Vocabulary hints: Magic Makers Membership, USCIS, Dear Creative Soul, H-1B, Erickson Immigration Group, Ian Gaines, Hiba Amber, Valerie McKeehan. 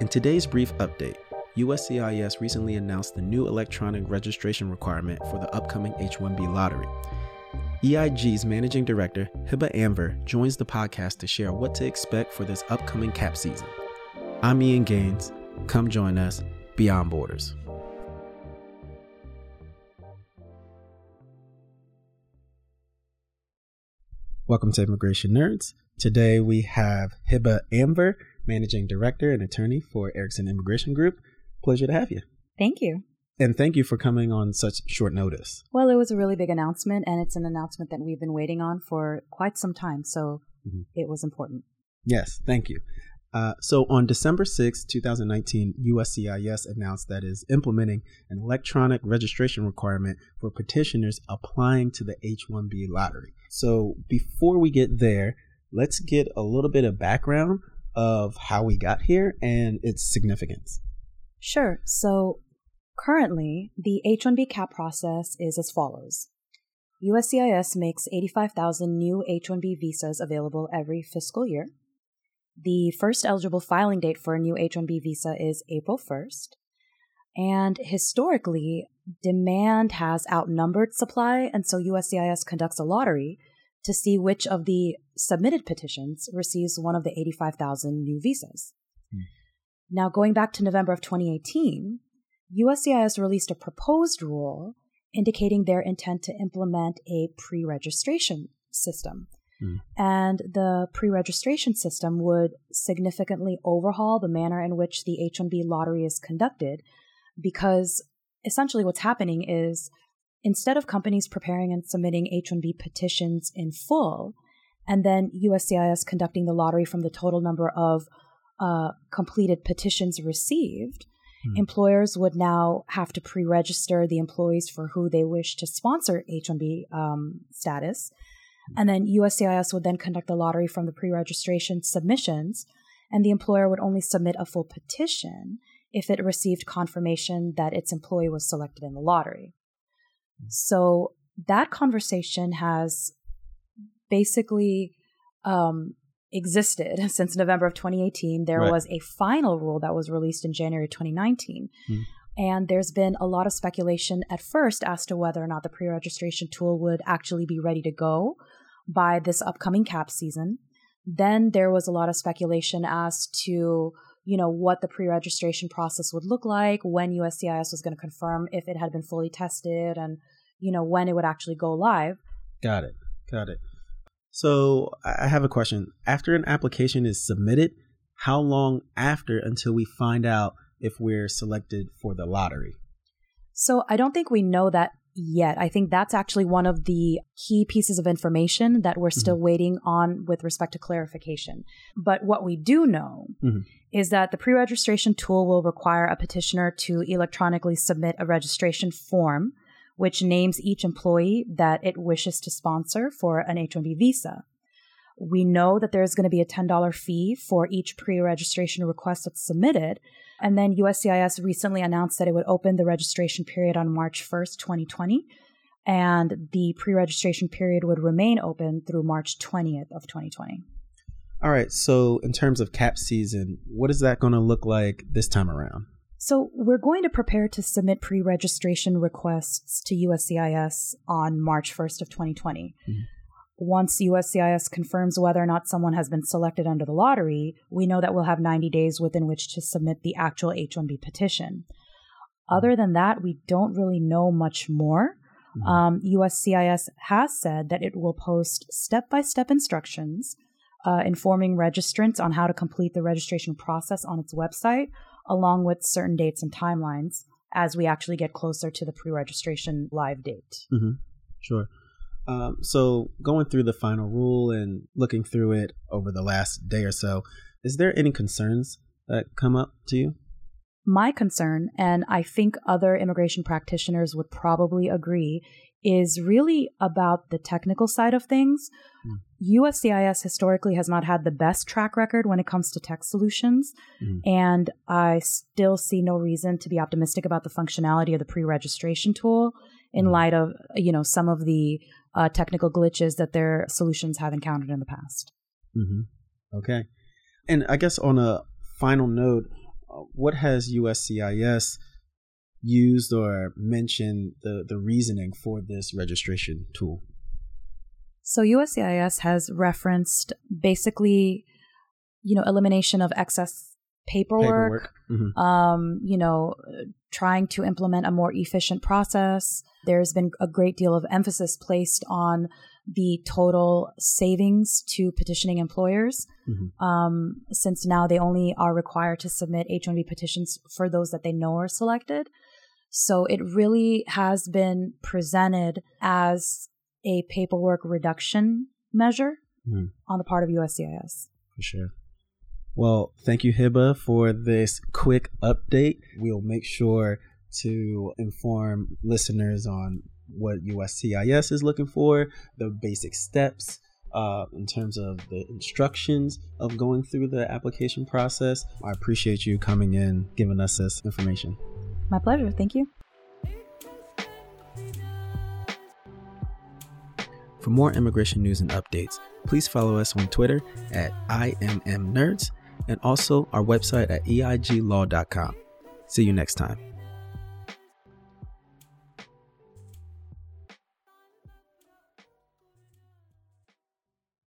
In today's brief update, USCIS recently announced the new electronic registration requirement for the upcoming H-1B lottery. EIG's Managing Director, Hiba Amber, joins the podcast to share what to expect for this upcoming cap season. I'm Ian Gaines. Come join us beyond borders. Welcome to Immigration Nerds. Today we have Hiba Amber, Managing Director and Attorney for Erickson Immigration Group. Pleasure to have you. Thank you. And thank you for coming on such short notice. Well, it was a really big announcement, and it's an announcement that we've been waiting on for quite some time, so It was important. Yes, thank you. So on December 6, 2019, USCIS announced that it is implementing an electronic registration requirement for petitioners applying to the H-1B lottery. So before we get there, let's get a little bit of background of how we got here and its significance. Sure. So currently, the H-1B cap process is as follows. USCIS makes 85,000 new H-1B visas available every fiscal year. The first eligible filing date for a new H-1B visa is April 1st. And historically, demand has outnumbered supply, and so USCIS conducts a lottery to see which of the submitted petitions receives one of the 85,000 new visas. Now, going back to November of 2018, USCIS released a proposed rule indicating their intent to implement a pre-registration system. And the pre-registration system would significantly overhaul the manner in which the H-1B lottery is conducted, because essentially what's happening is instead of companies preparing and submitting H-1B petitions in full, and then USCIS conducting the lottery from the total number of completed petitions received, employers would now have to pre-register the employees for who they wish to sponsor H-1B status. And then USCIS would then conduct the lottery from the pre-registration submissions, and the employer would only submit a full petition if it received confirmation that its employee was selected in the lottery. So that conversation has basically existed since November of 2018. There was a final rule that was released in January 2019. And there's been a lot of speculation at first as to whether or not the pre-registration tool would actually be ready to go by this upcoming cap season. Then there was a lot of speculation as to, you know, what the pre-registration process would look like, when USCIS was going to confirm if it had been fully tested, and, you know, when it would actually go live. Got it. So I have a question. After an application is submitted, how long after until we find out if we're selected for the lottery? So I don't think we know that yet. I think that's actually one of the key pieces of information that we're still waiting on with respect to clarification. But what we do know is that the pre-registration tool will require a petitioner to electronically submit a registration form, which names each employee that it wishes to sponsor for an H-1B visa. We know that there's going to be a $10 fee for each pre-registration request that's submitted. And then USCIS recently announced that it would open the registration period on March 1st, 2020. And the pre-registration period would remain open through March 20th of 2020. All right. So in terms of cap season, what is that going to look like this time around? So we're going to prepare to submit pre-registration requests to USCIS on March 1st of 2020. Once USCIS confirms whether or not someone has been selected under the lottery, we know that we'll have 90 days within which to submit the actual H-1B petition. Other than that, we don't really know much more. USCIS has said that it will post step-by-step instructions informing registrants on how to complete the registration process on its website, along with certain dates and timelines as we actually get closer to the pre-registration live date. Sure. So going through the final rule and looking through it over the last day or so, is there any concerns that come up to you? My concern, and I think other immigration practitioners would probably agree, is really about the technical side of things. USCIS historically has not had the best track record when it comes to tech solutions, and I still see no reason to be optimistic about the functionality of the pre-registration tool in light of, you know, some of the technical glitches that their solutions have encountered in the past. Okay. And I guess on a final note, what has USCIS used or mentioned the reasoning for this registration tool? So USCIS has referenced basically, elimination of excess paperwork. Mm-hmm. Trying to implement a more efficient process. There's been a great deal of emphasis placed on the total savings to petitioning employers, mm-hmm. Since now they only are required to submit H-1B petitions for those that they know are selected. So it really has been presented as a paperwork reduction measure on the part of USCIS. For sure. Well, thank you, Hiba, for this quick update. We'll make sure to inform listeners on what USCIS is looking for, the basic steps in terms of the instructions of going through the application process. I appreciate you coming in, giving us this information. My pleasure. Thank you. For more immigration news and updates, please follow us on Twitter at IMMNerds and also our website at EIGlaw.com. See you next time.